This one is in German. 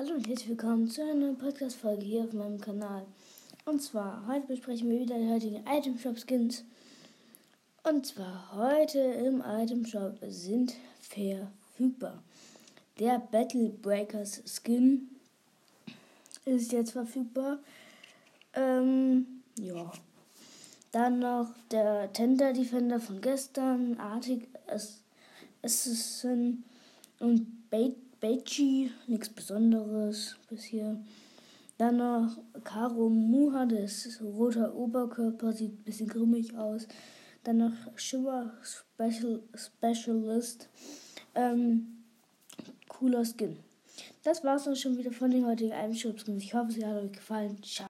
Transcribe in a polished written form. Hallo und herzlich willkommen zu einer Podcast-Folge hier auf meinem Kanal. Und zwar, heute besprechen wir wieder die heutigen Item-Shop-Skins. Und zwar, heute im Item-Shop sind verfügbar. Der Battle Breakers Skin ist jetzt verfügbar. Ja. Dann noch der Tender Defender von gestern, Arctic Assistant und Bait Becci, nichts Besonderes bis hier. Dann noch Karo Muha, das ist roter Oberkörper, sieht ein bisschen grimmig aus. Dann noch Shimmer Specialist, cooler Skin. Das war's dann schon wieder von den heutigen Item Shop Skins. Ich hoffe, es hat euch gefallen. Ciao.